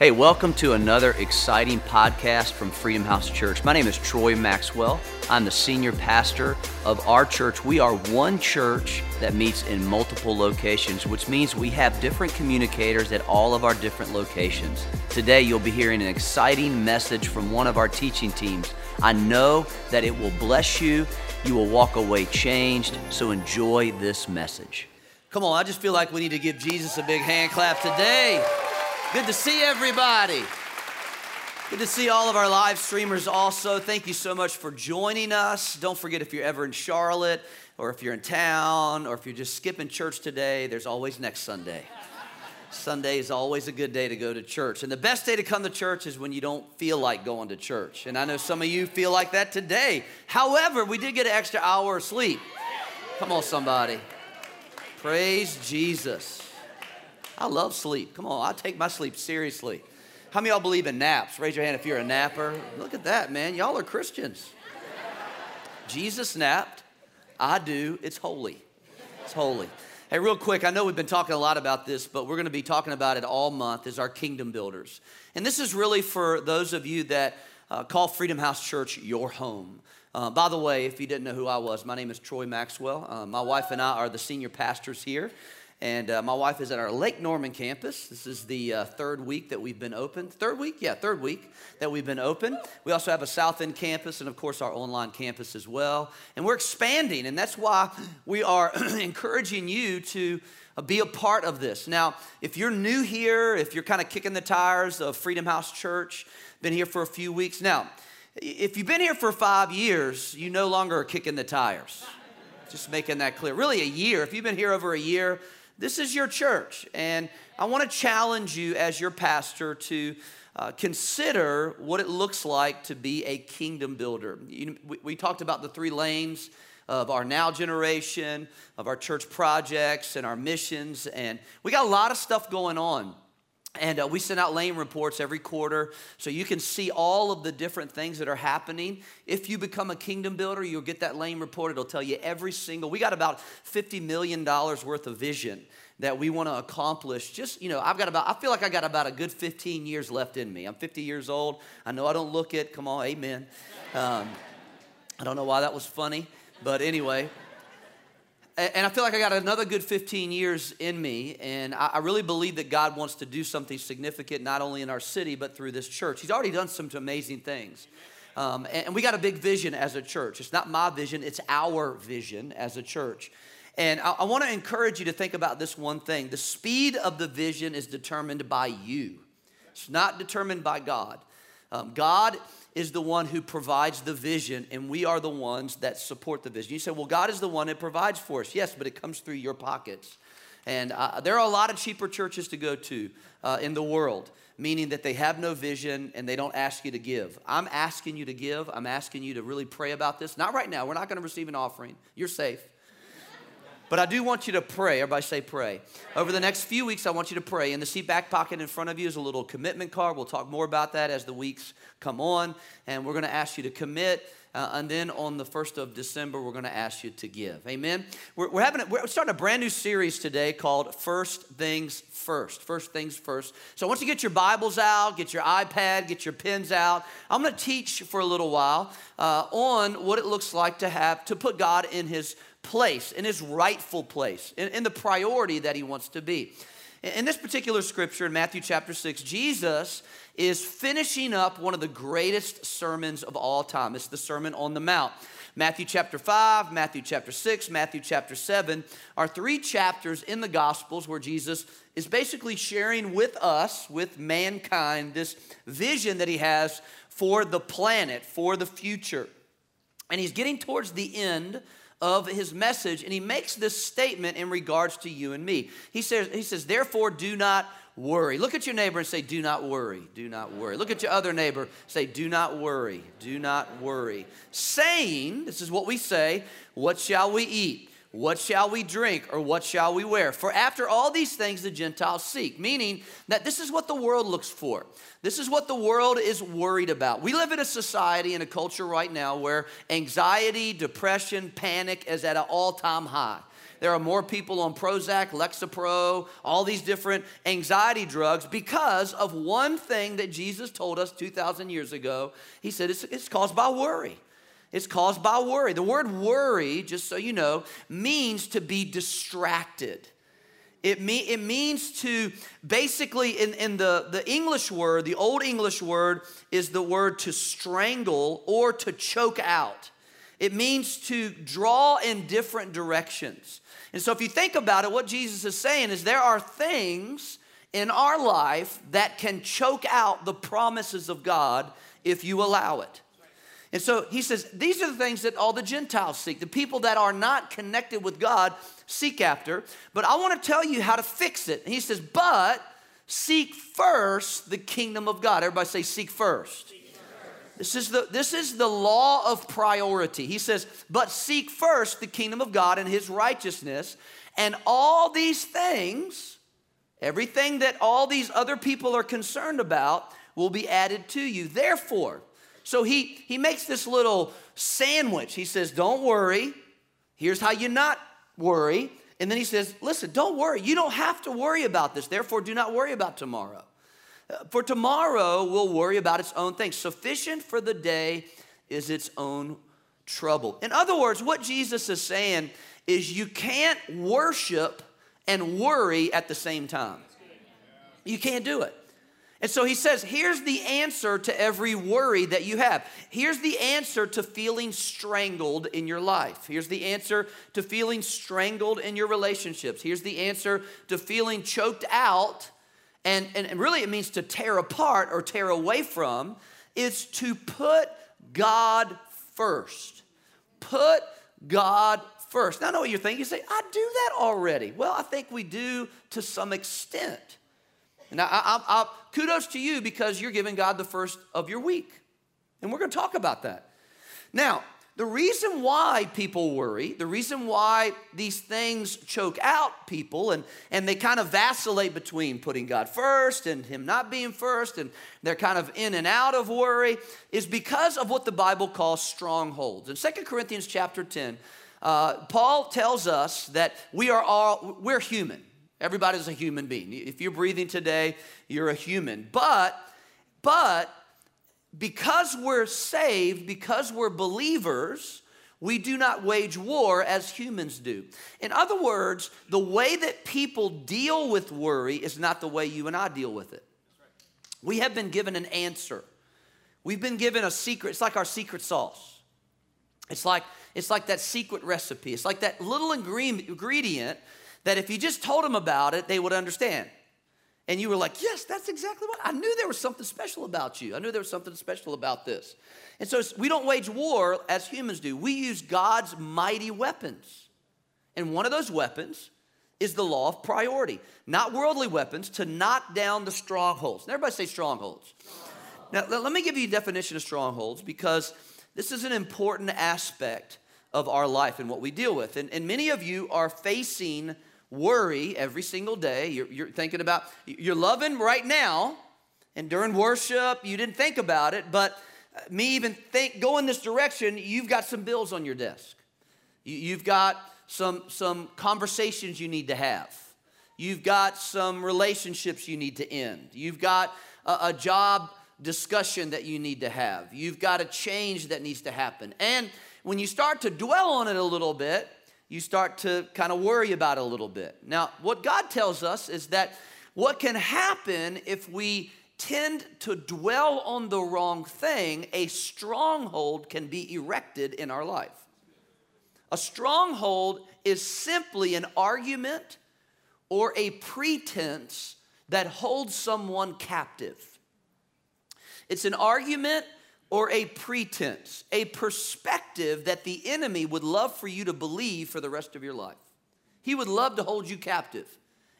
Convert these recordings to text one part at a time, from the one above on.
Hey, welcome to another exciting podcast from Freedom House Church. My name is Troy Maxwell. I'm the senior pastor of our church. We are one church that meets in multiple locations, which means we have different communicators at all of our different locations. Today, you'll be hearing an exciting message from one of our teaching teams. I know that it will bless you. You will walk away changed, so enjoy this message. Come on, I just feel like we need to give Jesus a big hand clap today. Good to see everybody. Good to see all of our live streamers also. Thank you so much for joining us. Don't forget, if you're ever in Charlotte or if you're in town or if you're just skipping church today, there's always next Sunday. Sunday is always a good day to go to church. And the best day to come to church is when you don't feel like going to church. And I know some of you feel like that today. However, we did get an extra hour of sleep. Come on, somebody. Praise Jesus. I love sleep. Come on, I take my sleep seriously. How many of y'all believe in naps? Raise your hand if you're a napper. Look at that, man. Y'all are Christians. Jesus napped. I do. It's holy. It's holy. Hey, real quick, I know we've been talking a lot about this, but we're going to be talking about it all month is our kingdom builders. And this is really for those of you that call Freedom House Church your home. By the way, if you didn't know who I was, my name is Troy Maxwell. My wife and I are the senior pastors here. And my wife is at our Lake Norman campus. This is the third week that we've been open. Third week? Yeah, third week that we've been open. We also have a South End campus and, of course, our online campus as well. And we're expanding, and that's why we are encouraging you to be a part of this. Now, if you're new here, if you're kind of kicking the tires of Freedom House Church, been here for a few weeks. Now, if you've been here for 5 years, you no longer are kicking the tires. Just making that clear. Really, a year. If you've been here over a year, this is your church, and I want to challenge you as your pastor to consider what it looks like to be a kingdom builder. We talked about the three lanes of our now generation, of our church projects, and our missions, and we got a lot of stuff going on. And we send out lane reports every quarter, so you can see all of the different things that are happening. If you become a kingdom builder, you'll get that lane report. It'll tell you every single. We got about $50 million worth of vision that we want to accomplish. Just, you know, I feel like I got about a good 15 years left in me. I'm 50 years old. I know I don't look it. Come on, amen. I don't know why that was funny, but anyway. And I feel like I got another good 15 years in me, and I really believe that God wants to do something significant, not only in our city, but through this church. He's already done some amazing things. And we got a big vision as a church. It's not my vision, it's our vision as a church. And I want to encourage you to think about this one thing. The speed of the vision is determined by you. It's not determined by God. God is the one who provides the vision, and we are the ones that support the vision. You say, well, God is the one that provides for us. Yes, but it comes through your pockets. And there are a lot of cheaper churches to go to in the world, meaning that they have no vision and they don't ask you to give. I'm asking you to give. I'm asking you to really pray about this. Not right now. We're not going to receive an offering. You're safe. But I do want you to pray. Everybody say pray. Over the next few weeks, I want you to pray. In the seat back pocket in front of you is a little commitment card. We'll talk more about that as the weeks come on. And we're going to ask you to commit. And then on the 1st of December, we're going to ask you to give. Amen? We're starting a brand new series today called First Things First. First Things First. So once you get your Bibles out, get your iPad, get your pens out, I'm going to teach for a little while on what it looks like to put God in his place, in his rightful place, in the priority that he wants to be. In this particular scripture, in Matthew chapter 6, Jesus is finishing up one of the greatest sermons of all time. It's the Sermon on the Mount. Matthew chapter 5, Matthew chapter 6, Matthew chapter 7 are three chapters in the Gospels where Jesus is basically sharing with us, with mankind, this vision that he has for the planet, for the future. And he's getting towards the end of his message, and he makes this statement in regards to you and me. He says, therefore, do not worry. Look at your neighbor and say, do not worry, do not worry. Look at your other neighbor, say, do not worry, do not worry. Saying, this is what we say, what shall we eat? What shall we drink? Or what shall we wear? For after all these things the Gentiles seek, meaning that this is what the world looks for. This is what the world is worried about. We live in a society and a culture right now where anxiety, depression, panic is at an all-time high. there are more people on Prozac, Lexapro, all these different anxiety drugs because of one thing that Jesus told us 2,000 years ago. He said it's caused by worry. It's caused by worry. The word worry, just so you know, means to be distracted. It means to basically, in the English word, the Old English word is the word to strangle or to choke out. It means to draw in different directions. And so if you think about it, what Jesus is saying is there are things in our life that can choke out the promises of God if you allow it. And so he says, these are the things that all the Gentiles seek. The people that are not connected with God seek after. But I want to tell you how to fix it. And he says, but seek first the kingdom of God. Everybody say, seek first. Seek first. This is the law of priority. He says, but seek first the kingdom of God and his righteousness. And all these things, everything that all these other people are concerned about, will be added to you. Therefore, so he makes this little sandwich. He says, don't worry. Here's how you not worry. And then he says, listen, don't worry. You don't have to worry about this. Therefore, do not worry about tomorrow. For tomorrow will worry about its own things. Sufficient for the day is its own trouble. In other words, what Jesus is saying is you can't worship and worry at the same time. You can't do it. And so he says, here's the answer to every worry that you have. Here's the answer to feeling strangled in your life. Here's the answer to feeling strangled in your relationships. Here's the answer to feeling choked out. And really it means to tear apart or tear away from. It's to put God first. Put God first. Now I know what you're thinking. You say, I do that already. Well, I think we do to some extent. Now, kudos to you because you're giving God the first of your week. And we're going to talk about that. Now, the reason why people worry, the reason why these things choke out people and they kind of vacillate between putting God first and him not being first and they're kind of in and out of worry is because of what the Bible calls strongholds. In 2 Corinthians chapter 10, Paul tells us that we're human. Everybody's a human being. If you're breathing today, you're a human. But because we're saved, because we're believers, we do not wage war as humans do. In other words, the way that people deal with worry is not the way you and I deal with it. We have been given an answer. We've been given a secret. It's like our secret sauce. It's like that secret recipe. It's like that little ingredient that if you just told them about it, they would understand. And you were like, yes, that's exactly what. I knew there was something special about you. I knew there was something special about this. And so we don't wage war as humans do. We use God's mighty weapons. And one of those weapons is the law of priority. Not worldly weapons, to knock down the strongholds. Now, everybody say strongholds. Now, let me give you a definition of strongholds because this is an important aspect of our life and what we deal with. And many of you are facing worry every single day. You're thinking about, you're loving right now, and during worship, you didn't think about it, but me even think, go in this direction, you've got some bills on your desk. You've got some conversations you need to have. You've got some relationships you need to end. You've got a job discussion that you need to have. You've got a change that needs to happen. And when you start to dwell on it a little bit, you start to kind of worry about it a little bit. Now, what God tells us is that what can happen if we tend to dwell on the wrong thing, a stronghold can be erected in our life. A stronghold is simply an argument or a pretense that holds someone captive. It's an argument or a pretense, a perspective that the enemy would love for you to believe for the rest of your life. He would love to hold you captive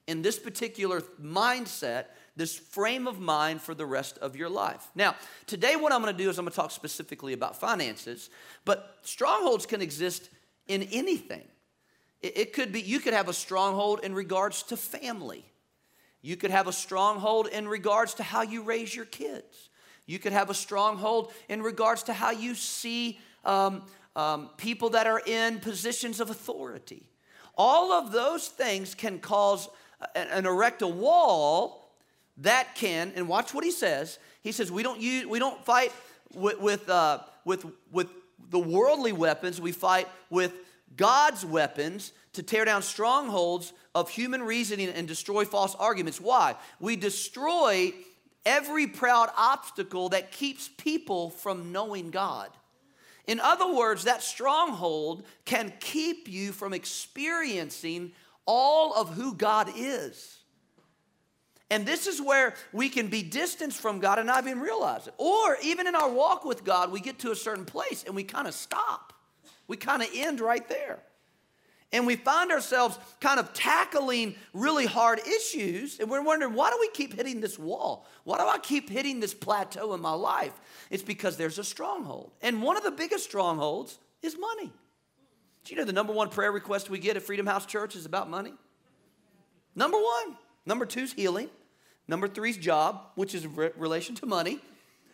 in this particular mindset, this frame of mind for the rest of your life. Now, today what I'm going to do is I'm going to talk specifically about finances, but strongholds can exist in anything. It could be, you could have a stronghold in regards to family. You could have a stronghold in regards to how you raise your kids. You could have a stronghold in regards to how you see people that are in positions of authority. all of those things can cause and erect a wall that can, and watch what he says. He says, we don't fight with the worldly weapons. We fight with God's weapons to tear down strongholds of human reasoning and destroy false arguments. Why? We destroy every proud obstacle that keeps people from knowing God. In other words, that stronghold can keep you from experiencing all of who God is. And this is where we can be distanced from God and not even realize it. Or even in our walk with God, we get to a certain place and we kind of stop. We kind of end right there. And we find ourselves kind of tackling really hard issues. And we're wondering, why do we keep hitting this wall? Why do I keep hitting this plateau in my life? It's because there's a stronghold. And one of the biggest strongholds is money. Do you know the number one prayer request we get at Freedom House Church is about money? Number one. Number two is healing. Number three is job, which is in relation to money.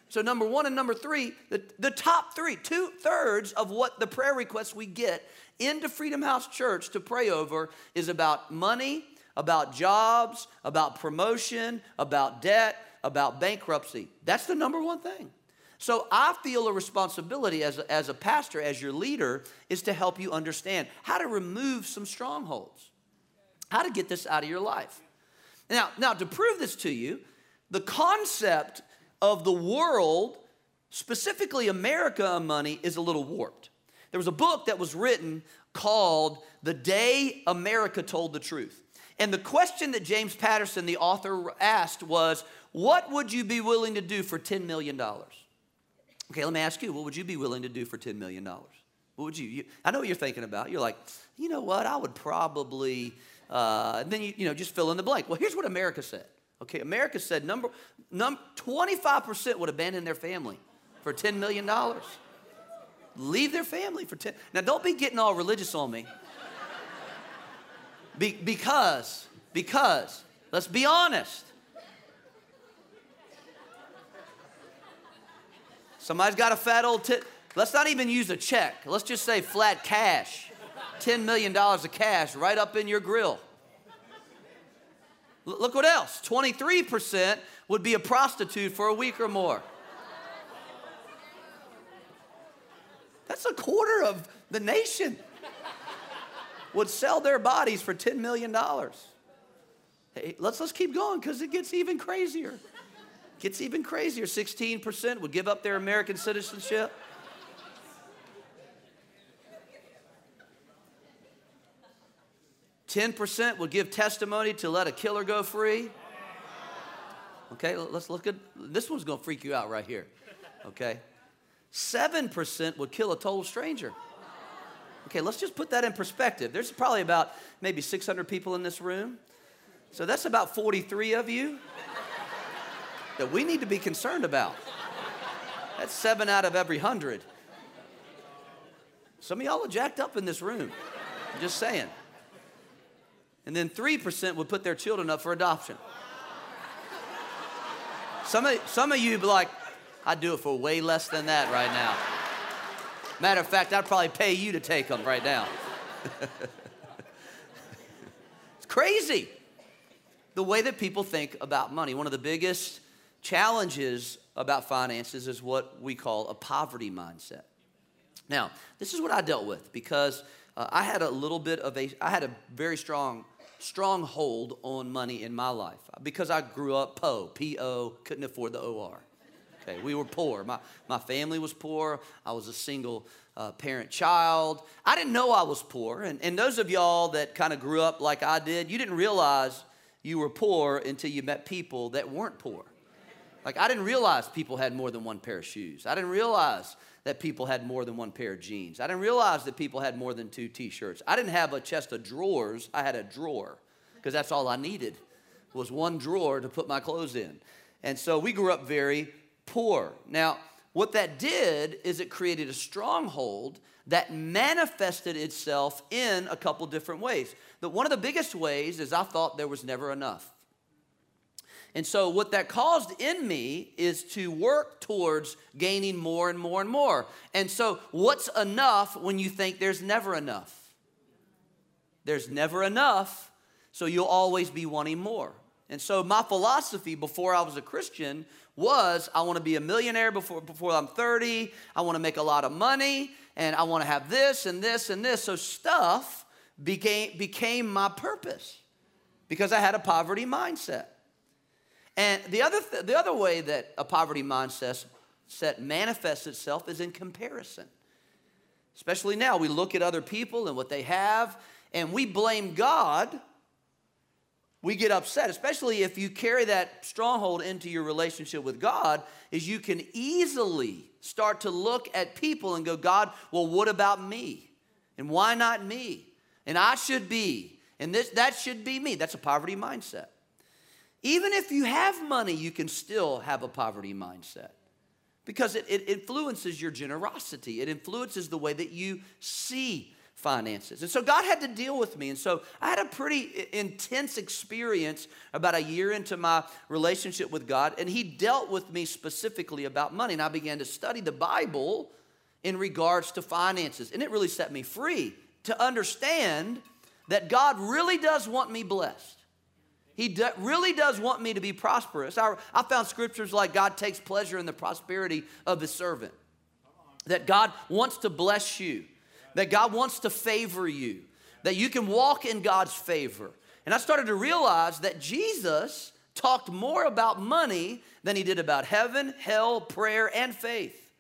So number one and number three, the top three, 2/3 of what the prayer requests we get into Freedom House Church to pray over is about money, about jobs, about promotion, about debt, about bankruptcy. That's the number one thing. So I feel a responsibility as a pastor, as your leader, is to help you understand how to remove some strongholds, how to get this out of your life. Now, to prove this to you, the concept of the world, specifically America on money, is a little warped. There was a book that was written called The Day America Told the Truth. And the question that James Patterson, the author, asked was, what would you be willing to do for $10 million? Okay, let me ask you, what would you be willing to do for $10 million? What would you, I know what you're thinking about. You're like, you know what, I would probably, and then you know, just fill in the blank. Well, here's what America said. Okay, America said 25% would abandon their family for $10 million. Leave their family for 10. Now, don't be getting all religious on me. Because, let's be honest. Somebody's got a fat old tip. Let's not even use a check. Let's just say flat cash. $10 million of cash right up in your grill. Look what else. 23% would be a prostitute for a week or more. That's a quarter of the nation would sell their bodies for $10 million. Hey, let's keep going because it gets even crazier. 16% would give up their American citizenship. Ten 10% would give testimony to let a killer go free. Okay, let's look at, this one's going to freak you out right here. Okay. 7% would kill a total stranger. Okay, let's just put that in perspective. There's probably about maybe 600 people in this room. So that's about 43 of you that we need to be concerned about. That's 7 out of every 100. Some of y'all are jacked up in this room. I'm just saying. And then 3% would put their children up for adoption. Some of you would be like, I'd do it for way less than that right now. Matter of fact, I'd probably pay you to take them right now. It's crazy the way that people think about money. One of the biggest challenges about finances is what we call a poverty mindset. Now, this is what I dealt with because I had a little bit of a, I had a very strong hold on money in my life because I grew up po, P-O, couldn't afford the O-R. Okay, we were poor. My family was poor. I was a single parent child. I didn't know I was poor. And those of y'all that kind of grew up like I did, you didn't realize you were poor until you met people that weren't poor. Like, I didn't realize people had more than one pair of shoes. I didn't realize that people had more than one pair of jeans. I didn't realize that people had more than 2 t-shirts. I didn't have a chest of drawers. I had a drawer because that's all I needed was one drawer to put my clothes in. And so we grew up very poor. Now, what that did is it created a stronghold that manifested itself in a couple different ways. But one of the biggest ways is I thought there was never enough. And so what that caused in me is to work towards gaining more and more and more. And so what's enough when you think there's never enough? There's never enough, so you'll always be wanting more. And so my philosophy before I was a Christian was I want to be a millionaire before I'm 30. I want to make a lot of money, and I want to have this and this and this. So stuff became my purpose because I had a poverty mindset. And the other way that a poverty mindset manifests itself is in comparison. Especially now, we look at other people and what they have, and we blame God. We get upset, especially if you carry that stronghold into your relationship with God, is you can easily start to look at people and go, God, well, what about me? And why not me? And I should be, and that should be me. That's a poverty mindset. Even if you have money, you can still have a poverty mindset because it influences your generosity. It influences the way that you see finances. And so God had to deal with me. And so I had a pretty intense experience about a year into my relationship with God, and he dealt with me specifically about money. And I began to study the Bible in regards to finances. And it really set me free to understand that God really does want me blessed. He really does want me to be prosperous. I found scriptures like God takes pleasure in the prosperity of his servant. That God wants to bless you. That God wants to favor you, that you can walk in God's favor. And I started to realize that Jesus talked more about money than he did about heaven, hell, prayer, and faith.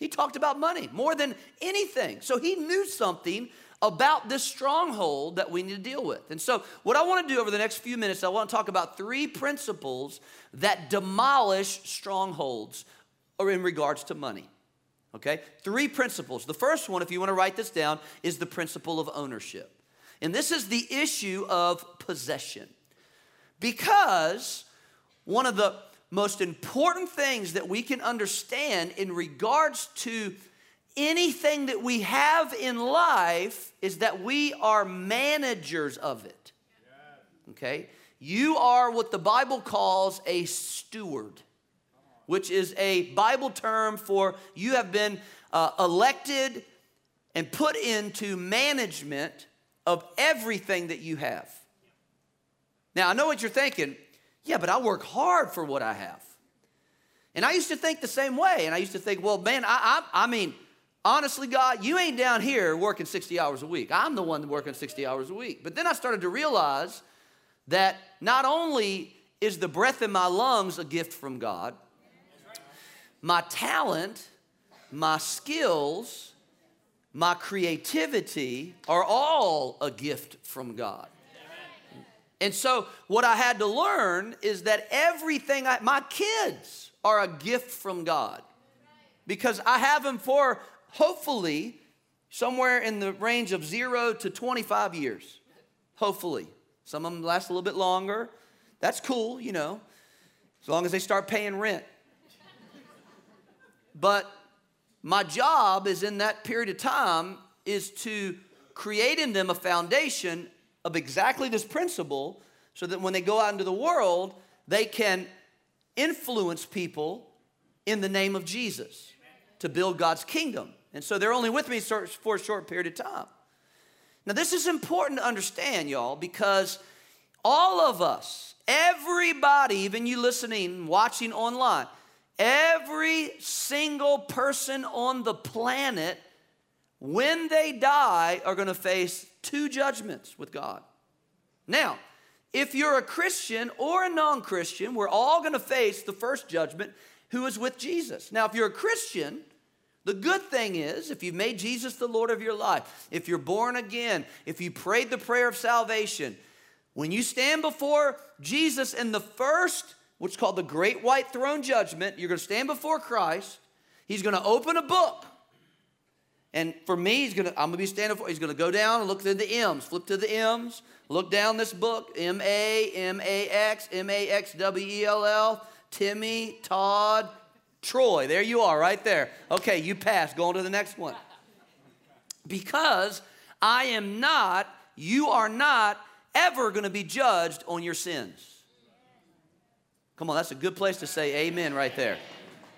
He talked about money more than anything. So he knew something about this stronghold that we need to deal with. And so what I want to do over the next few minutes, I want to talk about three principles that demolish strongholds or in regards to money. Okay, three principles. The first one, if you want to write this down, is the principle of ownership. And this is the issue of possession. Because one of the most important things that we can understand in regards to anything that we have in life is that we are managers of it. Okay, you are what the Bible calls a steward, which is a Bible term for you have been elected and put into management of everything that you have. Now, I know what you're thinking. Yeah, but I work hard for what I have. And I used to think the same way. And I used to think, well, man, I mean, honestly, God, you ain't down here working 60 hours a week. I'm the one working 60 hours a week. But then I started to realize that not only is the breath in my lungs a gift from God, my talent, my skills, my creativity are all a gift from God. And so what I had to learn is that everything, my kids are a gift from God because I have them for hopefully somewhere in the range of 0 to 25 years, hopefully. Some of them last a little bit longer. That's cool, you know, as long as they start paying rent. But my job is in that period of time is to create in them a foundation of exactly this principle so that when they go out into the world, they can influence people in the name of Jesus to build God's kingdom. And so they're only with me for a short period of time. Now, this is important to understand, y'all, because all of us, everybody, even you listening, watching online, every single person on the planet, when they die, are going to face two judgments with God. Now, if you're a Christian or a non-Christian, we're all going to face the first judgment, who is with Jesus. Now, if you're a Christian, the good thing is, if you've made Jesus the Lord of your life, if you're born again, if you prayed the prayer of salvation, when you stand before Jesus in the first, what's called the Great White Throne Judgment, you're going to stand before Christ. He's going to open a book. And for me, I'm going to be standing before, he's going to go down and look through the M's, flip to the M's, look down this book, M-A, M-A-X, M-A-X-W-E-L-L, Timmy, Todd, Troy. There you are right there. Okay, you passed. Go on to the next one. Because I am not, you are not ever going to be judged on your sins. Come on, that's a good place to say amen right there.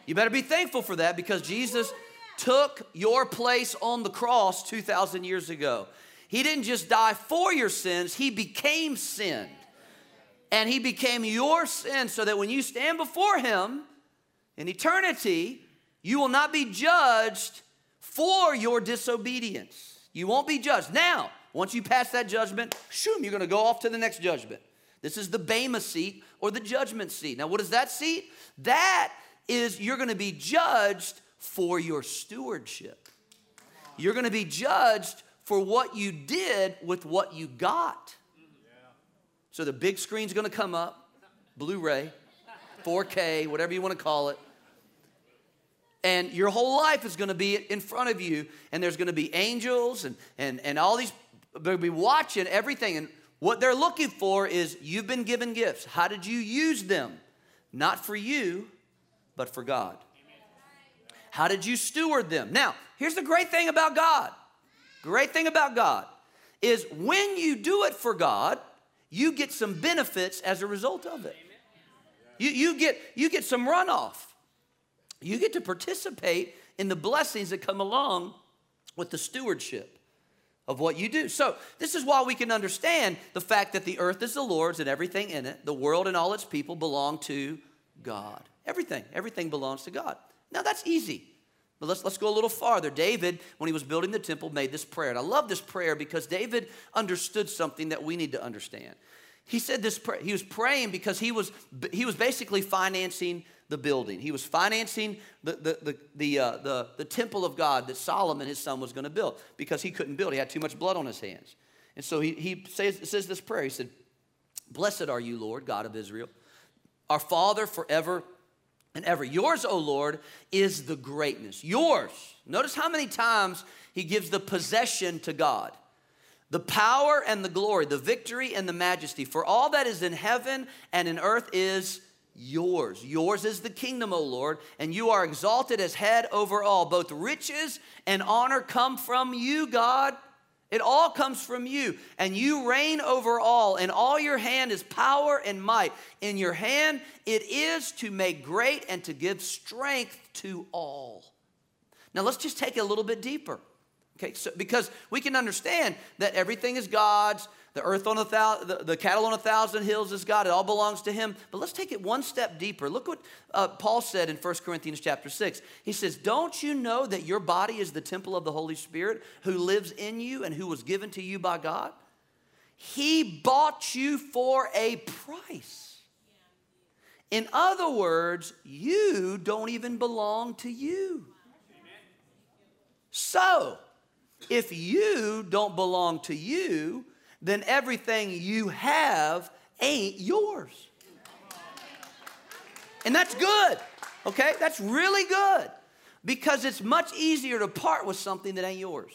You better be thankful for that because Jesus took your place on the cross 2,000 years ago. He didn't just die for your sins. He became sin. And he became your sin so that when you stand before him in eternity, you will not be judged for your disobedience. You won't be judged. Now, once you pass that judgment, shoom, you're going to go off to the next judgment. This is the Bema seat or the judgment seat. Now, what is that seat? That is you're going to be judged for your stewardship. You're going to be judged for what you did with what you got. So the big screen's going to come up, Blu-ray, 4K, whatever you want to call it. And your whole life is going to be in front of you, and there's going to be angels and all these, they'll be watching everything. And what they're looking for is you've been given gifts. How did you use them? Not for you, but for God. How did you steward them? Now, here's the great thing about God. Great thing about God is when you do it for God, you get some benefits as a result of it. You get some runoff. You get to participate in the blessings that come along with the stewardship of what you do. So this is why we can understand the fact that the earth is the Lord's and everything in it, the world and all its people belong to God. Everything belongs to God. Now that's easy. But let's go a little farther. David, when he was building the temple, made this prayer. And I love this prayer because David understood something that we need to understand. He said this prayer. He was praying because he was basically financing the building. He was financing the temple of God that Solomon, his son, was going to build because he couldn't build. He had too much blood on his hands. And so he says this prayer. He said, "Blessed are you, Lord, God of Israel, our Father forever and ever. Yours, O Lord, is the greatness." Yours. Notice how many times he gives the possession to God. The power and the glory, the victory and the majesty. For all that is in heaven and in earth is yours. Yours is the kingdom, O Lord, and you are exalted as head over all. Both riches and honor come from you, God. It all comes from you, and you reign over all, and all your hand is power and might. In your hand it is to make great and to give strength to all. Now let's just take it a little bit deeper, okay? So, because we can understand that everything is God's, the earth on the cattle on 1,000 hills is God. It all belongs to him. But let's take it one step deeper. Look what Paul said in 1 Corinthians chapter 6. He says, "Don't you know that your body is the temple of the Holy Spirit who lives in you and who was given to you by God? He bought you for a price." In other words, you don't even belong to you. So, if you don't belong to you, then everything you have ain't yours. And that's good, okay? That's really good because it's much easier to part with something that ain't yours.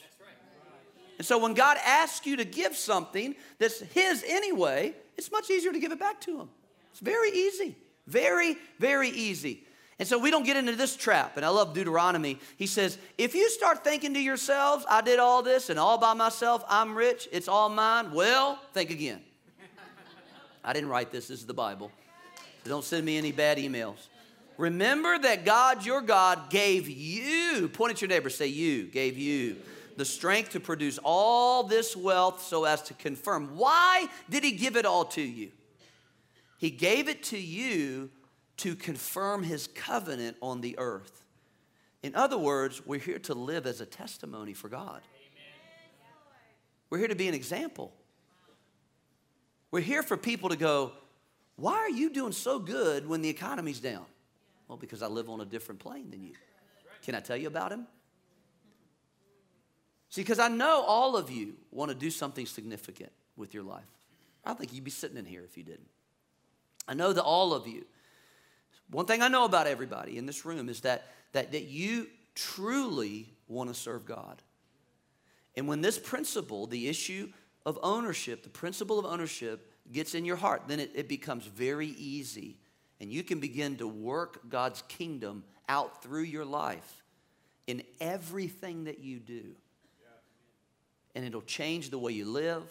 And so when God asks you to give something that's his anyway, it's much easier to give it back to him. It's very easy, very, very easy. And so we don't get into this trap. And I love Deuteronomy. He says, if you start thinking to yourselves, I did all this and all by myself, I'm rich, it's all mine. Well, think again. I didn't write this. This is the Bible. So don't send me any bad emails. Remember that God, your God, gave you, point at your neighbor, say you, gave you the strength to produce all this wealth so as to confirm. Why did he give it all to you? He gave it to you to confirm his covenant on the earth. In other words, we're here to live as a testimony for God. We're here to be an example. We're here for people to go, why are you doing so good when the economy's down? Well, because I live on a different plane than you. Can I tell you about him? See, because I know all of you want to do something significant with your life. I think you'd be sitting in here if you didn't. I know that all of you, one thing I know about everybody in this room is that you truly want to serve God. And when this principle, the issue of ownership, the principle of ownership gets in your heart, then it becomes very easy. And you can begin to work God's kingdom out through your life in everything that you do. And it'll change the way you live,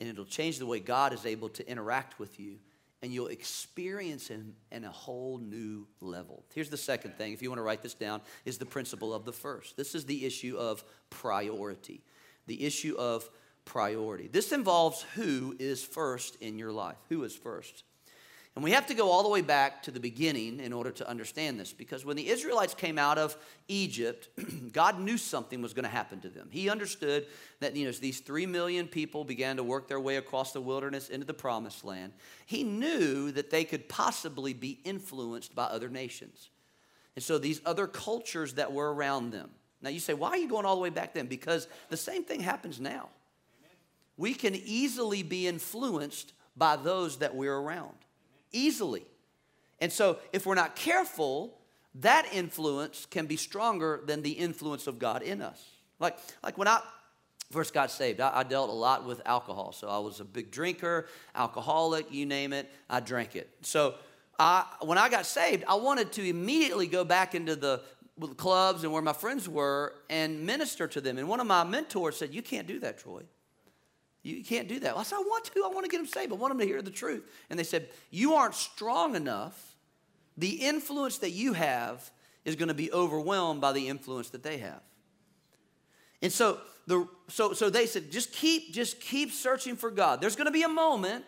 and it'll change the way God is able to interact with you. And you'll experience him in a whole new level. Here's the second thing, if you want to write this down, is the principle of the first. This is the issue of priority. The issue of priority. This involves who is first in your life. Who is first? And we have to go all the way back to the beginning in order to understand this, because when the Israelites came out of Egypt, God knew something was going to happen to them. He understood that, as these 3 million people began to work their way across the wilderness into the promised land, he knew that they could possibly be influenced by other nations. And so these other cultures that were around them. Now you say, why are you going all the way back then? Because the same thing happens now. Amen. We can easily be influenced by those that we're around. Easily. And so if we're not careful, that influence can be stronger than the influence of God in us. Like when I first got saved, I dealt a lot with alcohol. So I was a big drinker, alcoholic, you name it, I drank it. So when I got saved, I wanted to immediately go back into the clubs and where my friends were and minister to them. And one of my mentors said, you can't do that, Troy. You can't do that. Well, I said, I want to get them saved. I want them to hear the truth. And they said, you aren't strong enough. The influence that you have is going to be overwhelmed by the influence that they have. And so they said, just keep searching for God. There's going to be a moment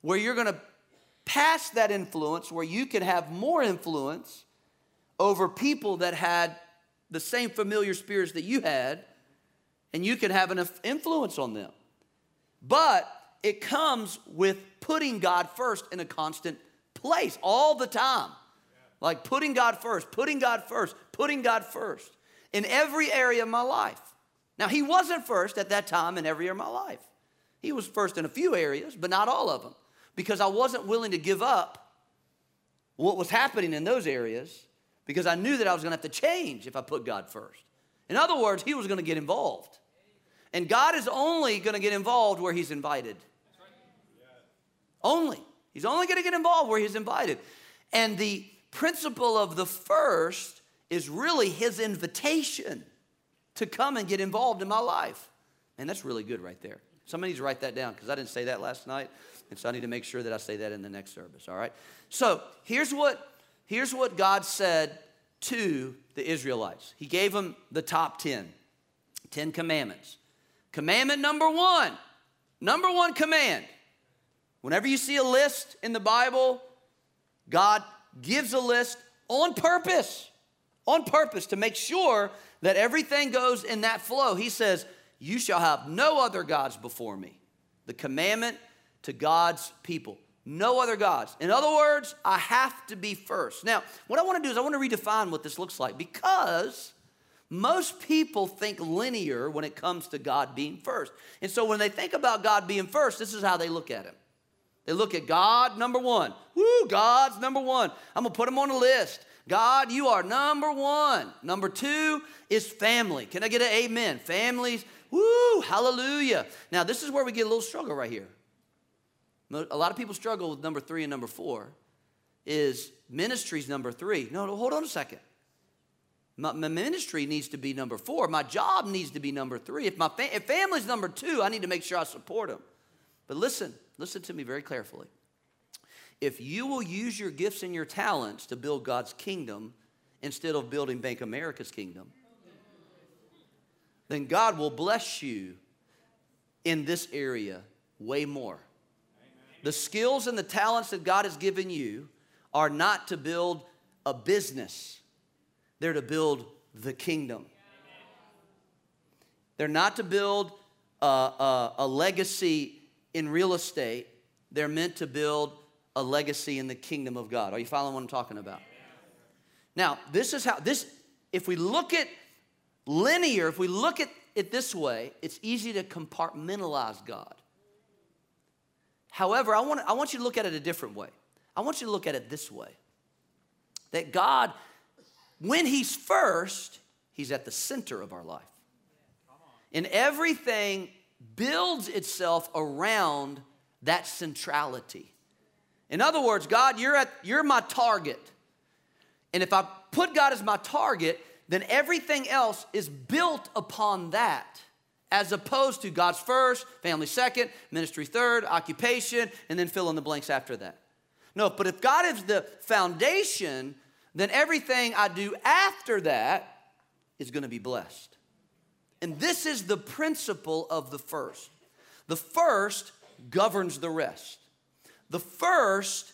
where you're going to pass that influence, where you can have more influence over people that had the same familiar spirits that you had, and you can have an influence on them. But it comes with putting God first in a constant place all the time. Like putting God first, putting God first, putting God first in every area of my life. Now, he wasn't first at that time in every area of my life. He was first in a few areas, but not all of them, because I wasn't willing to give up what was happening in those areas, because I knew that I was going to have to change if I put God first. In other words, he was going to get involved. And God is only going to get involved where he's invited. That's right. Yeah. Only. He's only going to get involved where he's invited. And the principle of the first is really his invitation to come and get involved in my life. And that's really good right there. Somebody needs to write that down, because I didn't say that last night. And so I need to make sure that I say that in the next service. All right? So here's what God said to the Israelites. He gave them the top 10 commandments. Commandment number one command. Whenever you see a list in the Bible, God gives a list on purpose to make sure that everything goes in that flow. He says, you shall have no other gods before me. The commandment to God's people. No other gods. In other words, I have to be first. Now, what I want to do is I want to redefine what this looks like, because most people think linear when it comes to God being first. And so when they think about God being first, this is how they look at him. They look at God, number one. Woo, God's number one. I'm going to put him on a list. God, you are number one. Number two is family. Can I get an amen? Families, woo, hallelujah. Now, this is where we get a little struggle right here. A lot of people struggle with number three and number four. Is ministry's number three. No, hold on a second. My ministry needs to be number four. My job needs to be number three. If family's number two, I need to make sure I support them. But listen to me very carefully. If you will use your gifts and your talents to build God's kingdom instead of building Bank America's kingdom, then God will bless you in this area way more. Amen. The skills and the talents that God has given you are not to build a business. They're to build the kingdom. They're not to build a legacy in real estate. They're meant to build a legacy in the kingdom of God. Are you following what I'm talking about? Now, this is how this, if we look at linear, if we look at it this way, it's easy to compartmentalize God. However, I want you to look at it a different way. I want you to look at it this way. That God, when he's first, he's at the center of our life. And everything builds itself around that centrality. In other words, God, you're my target. And if I put God as my target, then everything else is built upon that, as opposed to God's first, family second, ministry third, occupation, and then fill in the blanks after that. No, but if God is the foundation, then everything I do after that is going to be blessed. And this is the principle of the first. The first governs the rest. The first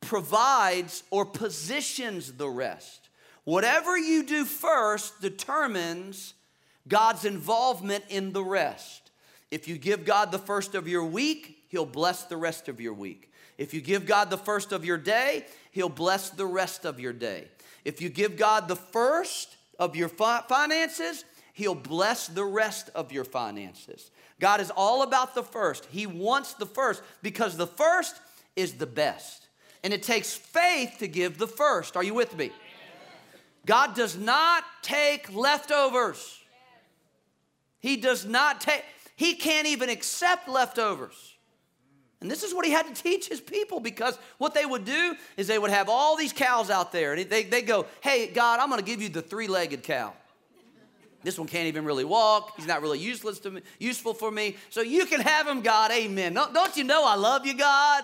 provides or positions the rest. Whatever you do first determines God's involvement in the rest. If you give God the first of your week, he'll bless the rest of your week. If you give God the first of your day, he'll bless the rest of your day. If you give God the first of your finances, he'll bless the rest of your finances. God is all about the first. He wants the first because the first is the best. And it takes faith to give the first. Are you with me? God does not take leftovers. He does not take, he can't even accept leftovers. And this is what he had to teach his people, because what they would do is they would have all these cows out there. And they go, hey, God, I'm going to give you the three-legged cow. This one can't even really walk. He's not really useful for me. So you can have him, God. Amen. Don't you know I love you, God?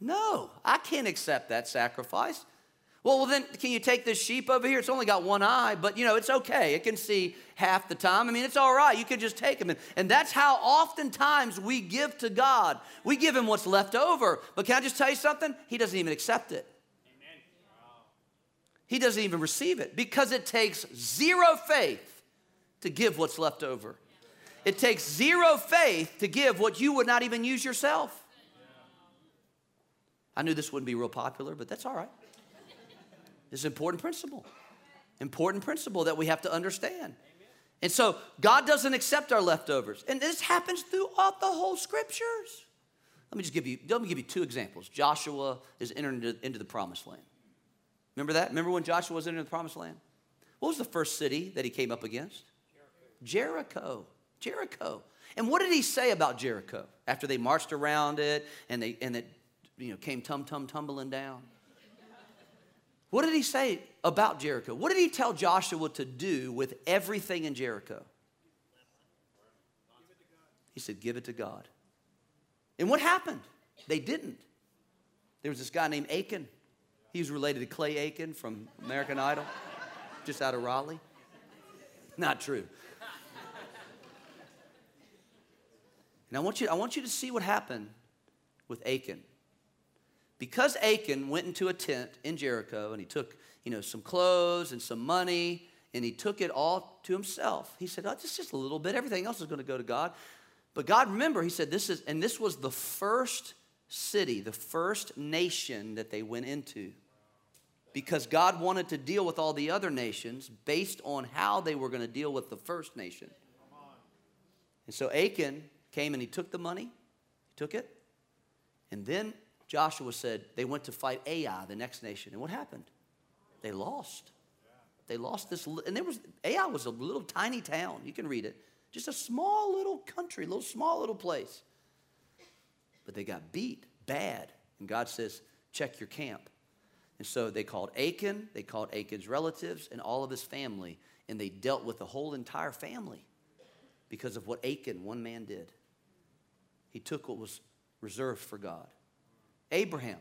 No, I can't accept that sacrifice. Well, then can you take this sheep over here? It's only got one eye, but, you know, it's okay. It can see half the time. I mean, it's all right. You could just take him. And that's how oftentimes we give to God. We give him what's left over. But can I just tell you something? He doesn't even accept it. Amen. He doesn't even receive it, because it takes zero faith to give what's left over. It takes zero faith to give what you would not even use yourself. I knew this wouldn't be real popular, but that's all right. It's an important principle that we have to understand. Amen. And so God doesn't accept our leftovers. And this happens throughout the whole scriptures. Let me give you two examples. Joshua is entering into the promised land. Remember that? Remember when Joshua was entering the promised land? What was the first city that he came up against? Jericho. And what did he say about Jericho after they marched around it and it came tumbling down? What did he say about Jericho? What did he tell Joshua to do with everything in Jericho? He said, give it to God. And what happened? They didn't. There was this guy named Achan. He was related to Clay Aiken from American Idol, just out of Raleigh. Not true. And I want you to see what happened with Achan. Because Achan went into a tent in Jericho and he took, some clothes and some money, and he took it all to himself. He said, oh, it's just a little bit. Everything else is going to go to God. But God, remember, he said, this was the first city, the first nation that they went into, because God wanted to deal with all the other nations based on how they were going to deal with the first nation. And so Achan came and he took the money, and then Joshua said they went to fight Ai, the next nation. And what happened? They lost. They lost this. And Ai was a little tiny town. You can read it. Just a small little country, small little place. But they got beat bad. And God says, check your camp. And so they called Achan. They called Achan's relatives and all of his family. And they dealt with the whole entire family because of what Achan, one man, did. He took what was reserved for God. Abraham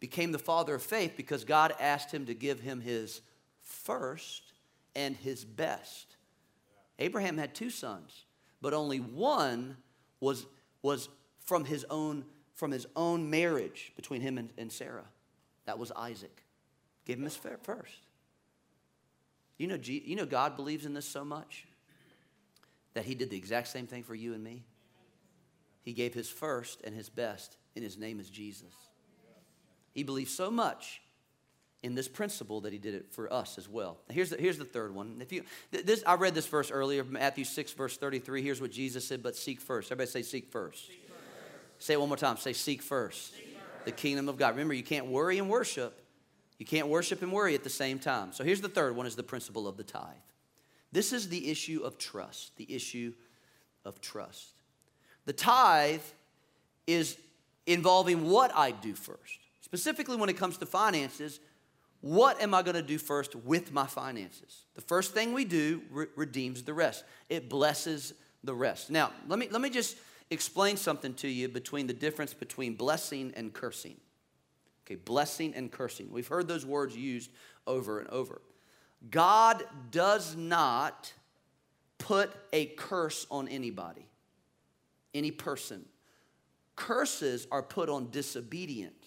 became the father of faith because God asked him to give him his first and his best. Abraham had two sons, but only one was from his own marriage between him and Sarah. That was Isaac. Gave him his first. You know God believes in this so much that he did the exact same thing for you and me. He gave his first and his best, and his name is Jesus. He believed so much in this principle that he did it for us as well. Now here's the third one. I read this verse earlier, Matthew 6, verse 33. Here's what Jesus said, but seek first. Everybody say, seek first. Seek first. Say it one more time. Say, seek first. Seek first. The kingdom of God. Remember, you can't worry and worship. You can't worship and worry at the same time. So here's the third one, is the principle of the tithe. This is the issue of trust, The tithe is involving what I do first. Specifically when it comes to finances, what am I going to do first with my finances? The first thing we do redeems the rest. It blesses the rest. Now, let me just explain something to you between the difference between blessing and cursing. Okay, blessing and cursing. We've heard those words used over and over. God does not put a curse on anybody, any person. Curses are put on disobedience.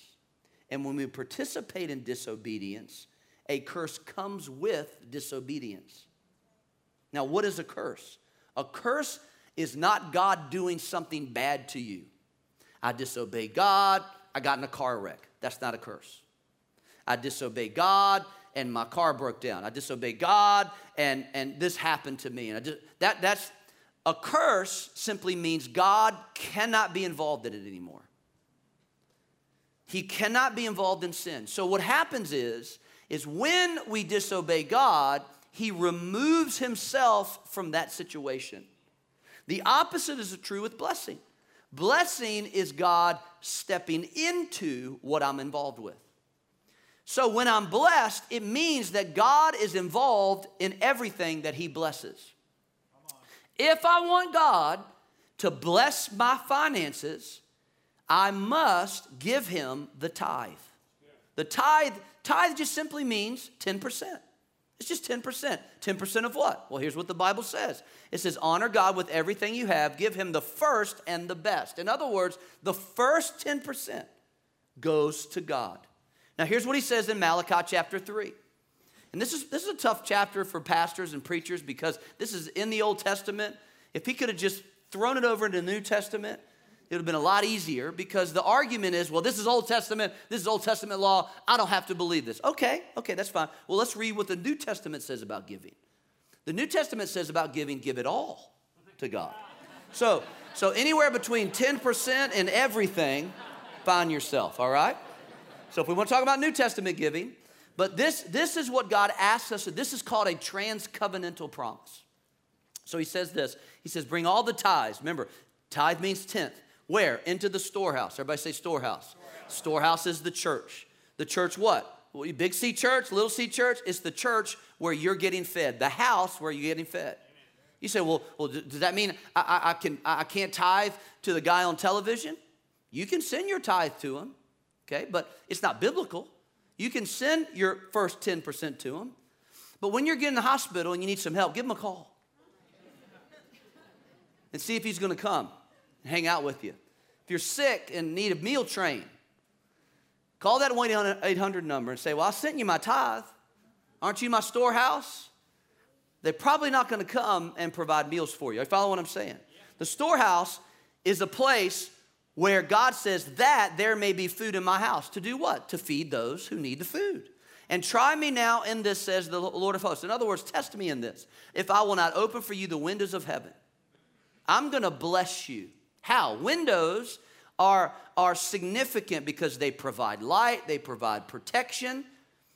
And when we participate in disobedience, a curse comes with disobedience. Now, what is a curse? A curse is not God doing something bad to you. I disobeyed God, I got in a car wreck. That's not a curse. I disobeyed God and my car broke down. I disobeyed God and this happened to me. And that's a curse simply means God cannot be involved in it anymore. He cannot be involved in sin. So what happens is when we disobey God, he removes himself from that situation. The opposite is true with blessing. Blessing is God stepping into what I'm involved with. So when I'm blessed, it means that God is involved in everything that he blesses. If I want God to bless my finances, I must give him the tithe. The tithe just simply means 10%. It's just 10%. 10% of what? Well, here's what the Bible says. It says, honor God with everything you have. Give him the first and the best. In other words, the first 10% goes to God. Now, here's what he says in Malachi chapter 3. And this is a tough chapter for pastors and preachers because this is in the Old Testament. If he could have just thrown it over into the New Testament, it would have been a lot easier because the argument is, well, this is Old Testament law, I don't have to believe this. Okay, that's fine. Well, let's read what the New Testament says about giving. The New Testament says about giving, give it all to God. So anywhere between 10% and everything, find yourself, all right? So if we want to talk about New Testament giving, but this is what God asks us. This is called a transcovenantal promise. So he says this. He says, bring all the tithes. Remember, tithe means tenth. Where? Into the storehouse. Everybody say storehouse. Storehouse is the church. The church what? Big C church, little C church. It's the church where you're getting fed. The house where you're getting fed. You say, well, does that mean I can't tithe to the guy on television? You can send your tithe to him, okay? But it's not biblical. You can send your first 10% to him. But when you're getting to the hospital and you need some help, give him a call. And see if he's going to come. Hang out with you. If you're sick and need a meal train, call that 1-800 number and say, well, I sent you my tithe. Aren't you my storehouse? They're probably not going to come and provide meals for you. You follow what I'm saying? The storehouse is a place where God says that there may be food in my house. To do what? To feed those who need the food. And try me now in this, says the Lord of hosts. In other words, test me in this. If I will not open for you the windows of heaven, I'm going to bless you. How? Windows are significant because they provide light, they provide protection,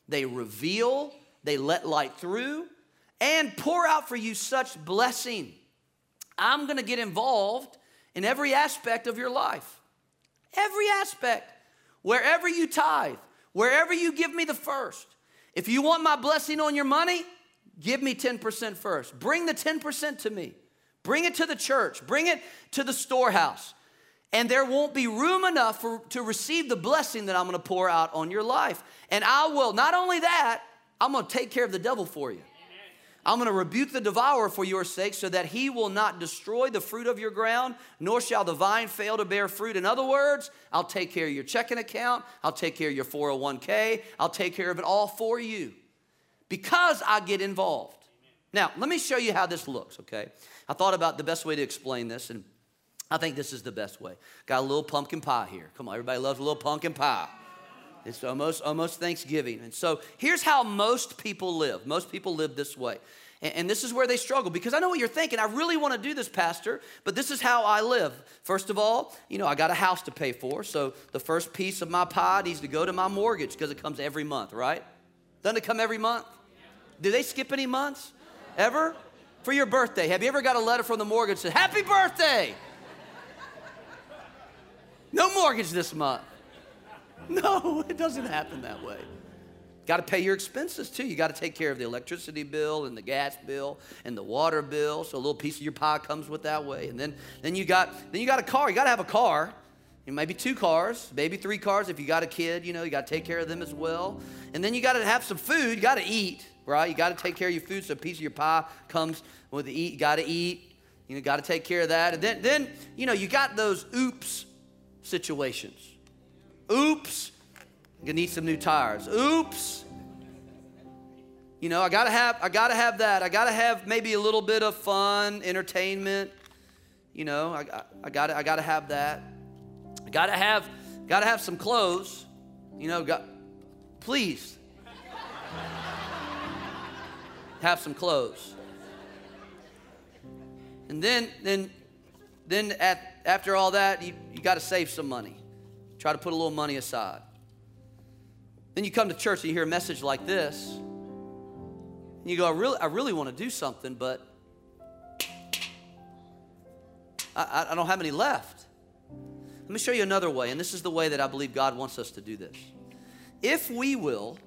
they reveal, they let light through, and pour out for you such blessing. I'm going to get involved in every aspect of your life. Every aspect. Wherever you tithe, wherever you give me the first. If you want my blessing on your money, give me 10% first. Bring the 10% to me. Bring it to the church. Bring it to the storehouse. And there won't be room enough to receive the blessing that I'm going to pour out on your life. And I will, not only that, I'm going to take care of the devil for you. I'm going to rebuke the devourer for your sake so that he will not destroy the fruit of your ground, nor shall the vine fail to bear fruit. In other words, I'll take care of your checking account. I'll take care of your 401k. I'll take care of it all for you because I get involved. Now, let me show you how this looks, okay? I thought about the best way to explain this, and I think this is the best way. Got a little pumpkin pie here. Come on, everybody loves a little pumpkin pie. It's almost Thanksgiving. And so here's how most people live. Most people live this way. And this is where they struggle, because I know what you're thinking. I really want to do this, Pastor, but this is how I live. First of all, I got a house to pay for, so the first piece of my pie needs to go to my mortgage because it comes every month, right? Doesn't it come every month? Do they skip any months? Ever? For your birthday, have you ever got a letter from the mortgage that said, happy birthday? No mortgage this month. No, it doesn't happen that way. Got to pay your expenses too. You got to take care of the electricity bill and the gas bill and the water bill. So a little piece of your pie comes with that way. And then you got a car. You got to have a car. Maybe 2 cars, maybe 3 cars. If you got a kid, you know, you got to take care of them as well. And then you got to have some food. You got to eat, right? You got to take care of your food. So a piece of your pie comes with the eat. You got to eat. You know, got to take care of that. And then, you know, you got those oops situations. Oops, I'm gonna need some new tires. Oops. You know, I gotta have that. I gotta have maybe a little bit of fun, entertainment. You know, I gotta have that. Gotta have some clothes. You know, please have some clothes. And then after all that, you gotta save some money. Try to put a little money aside. Then you come to church and you hear a message like this. And you go, I really want to do something, but I don't have any left. Let me show you another way, and this is the way that I believe God wants us to do this. If we will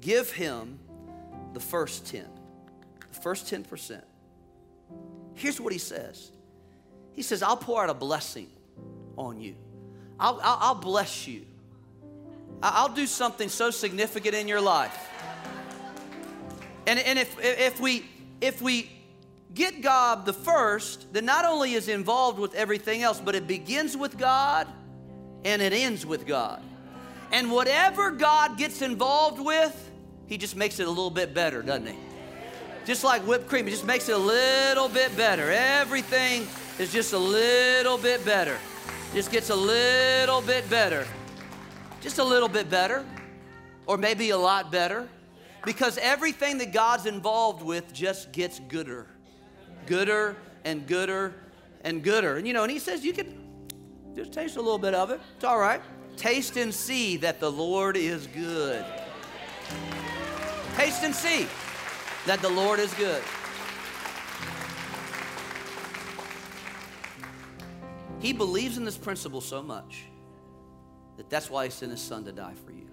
give Him the first 10, the first 10%, here's what He says. He says, I'll pour out a blessing on you. I'll bless you. I'll do something so significant in your life. And if we get God the first, then not only is involved with everything else, but it begins with God and it ends with God. And whatever God gets involved with, He just makes it a little bit better, doesn't He? Just like whipped cream, He just makes it a little bit better. Everything is just a little bit better. Just gets a little bit better. Just a little bit better. Or maybe a lot better. Because everything that God's involved with just gets gooder. Gooder and gooder and gooder. And you know, and He says you can just taste a little bit of it. It's all right. Taste and see that the Lord is good. Taste and see that the Lord is good. He believes in this principle so much that that's why He sent His Son to die for you.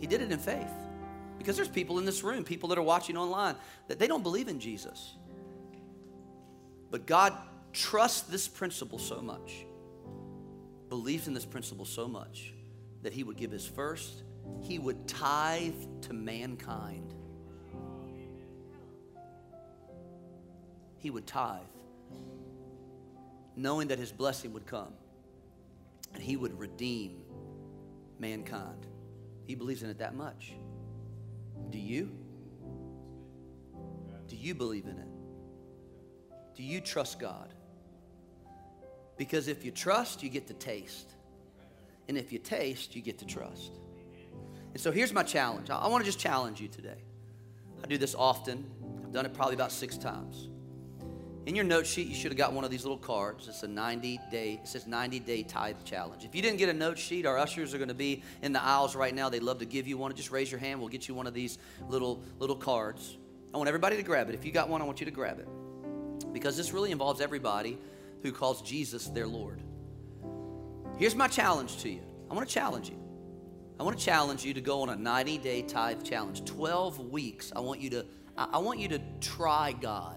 He did it in faith. Because there's people in this room, people that are watching online, that they don't believe in Jesus. But God trusts this principle so much, believes in this principle so much, that He would give His first, He would tithe to mankind. He would tithe, knowing that His blessing would come and He would redeem mankind. He believes in it that much. Do you? Do you believe in it? Do you trust God? Because if you trust, you get to taste. And if you taste, you get to trust. And so here's my challenge. I want to just challenge you today. I do this often. I've done it probably about 6 times. In your note sheet, you should have got one of these little cards. It's a 90-day, it says 90-day tithe challenge. If you didn't get a note sheet, our ushers are going to be in the aisles right now. They'd love to give you one. Just raise your hand. We'll get you one of these little cards. I want everybody to grab it. If you got one, I want you to grab it. Because this really involves everybody who calls Jesus their Lord. Here's my challenge to you. I want to challenge you. I want to challenge you to go on a 90-day tithe challenge. 12 weeks. I want you to try God.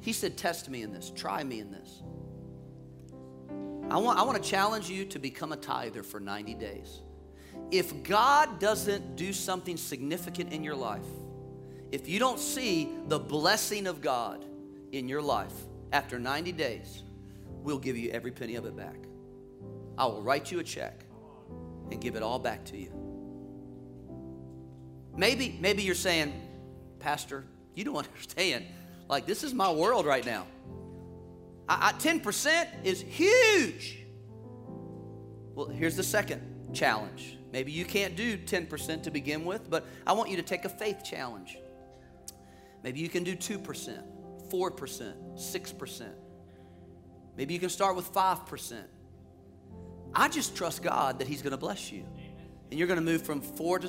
He said, test me in this. Try me in this. I want to challenge you to become a tither for 90 days. If God doesn't do something significant in your life, if you don't see the blessing of God in your life after 90 days, we'll give you every penny of it back. I will write you a check and give it all back to you. Maybe you're saying, Pastor, you don't understand. Like, this is my world right now. 10% is huge. Well, here's the second challenge. Maybe you can't do 10% to begin with, but I want you to take a faith challenge. Maybe you can do 2%, 4%, 6%. Maybe you can start with 5%. I just trust God that He's going to bless you. And you're going to move from 4%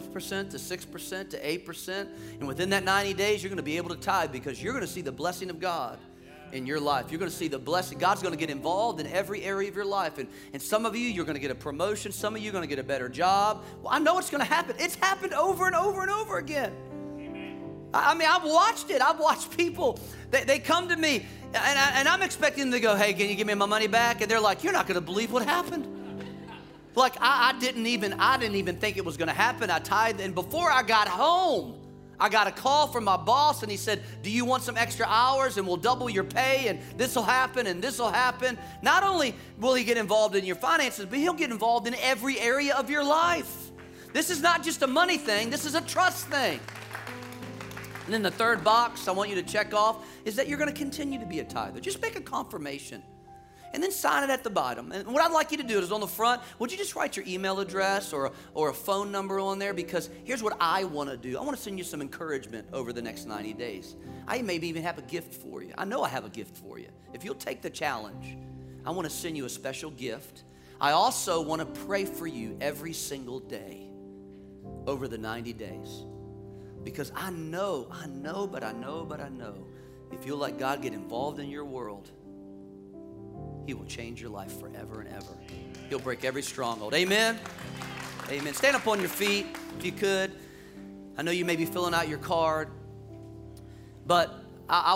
to 6% to 8%. And within that 90 days, you're going to be able to tithe because you're going to see the blessing of God in your life. You're going to see the blessing. God's going to get involved in every area of your life. And some of you, you're going to get a promotion. Some of you are going to get a better job. Well, I know it's going to happen. It's happened over and over and over again. Amen. I mean, I've watched it. I've watched people, they come to me, and I'm expecting them to go, hey, can you give me my money back? And they're like, you're not going to believe what happened. Like, I didn't even think it was going to happen. I tithed, and before I got home, I got a call from my boss, and he said, do you want some extra hours, and we'll double your pay, and this will happen, and this will happen. Not only will he get involved in your finances, but he'll get involved in every area of your life. This is not just a money thing. This is a trust thing. And then the third box I want you to check off is that you're going to continue to be a tither. Just make a confirmation. And then sign it at the bottom. And what I'd like you to do is on the front, would you just write your email address or a phone number on there? Because here's what I want to do. I want to send you some encouragement over the next 90 days. I maybe even have a gift for you. I know I have a gift for you. If you'll take the challenge, I want to send you a special gift. I also want to pray for you every single day over the 90 days. Because I know, if you'll let God get involved in your world, He will change your life forever and ever. He'll break every stronghold. Amen? Amen. Stand up on your feet if you could. I know you may be filling out your card, but I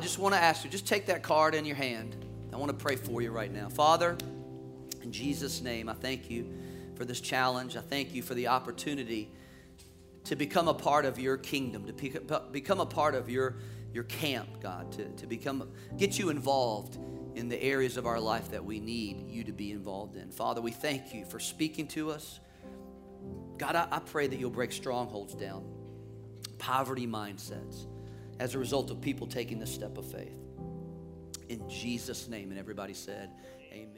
just want to ask you, just take that card in your hand. I want to pray for you right now. Father, in Jesus' name, I thank you for this challenge. I thank you for the opportunity to become a part of your kingdom, to become a part of your camp, God, get you involved in the areas of our life that we need you to be involved in. Father, we thank you for speaking to us. God, I pray that you'll break strongholds down, poverty mindsets, as a result of people taking this step of faith. In Jesus' name, and everybody said, amen.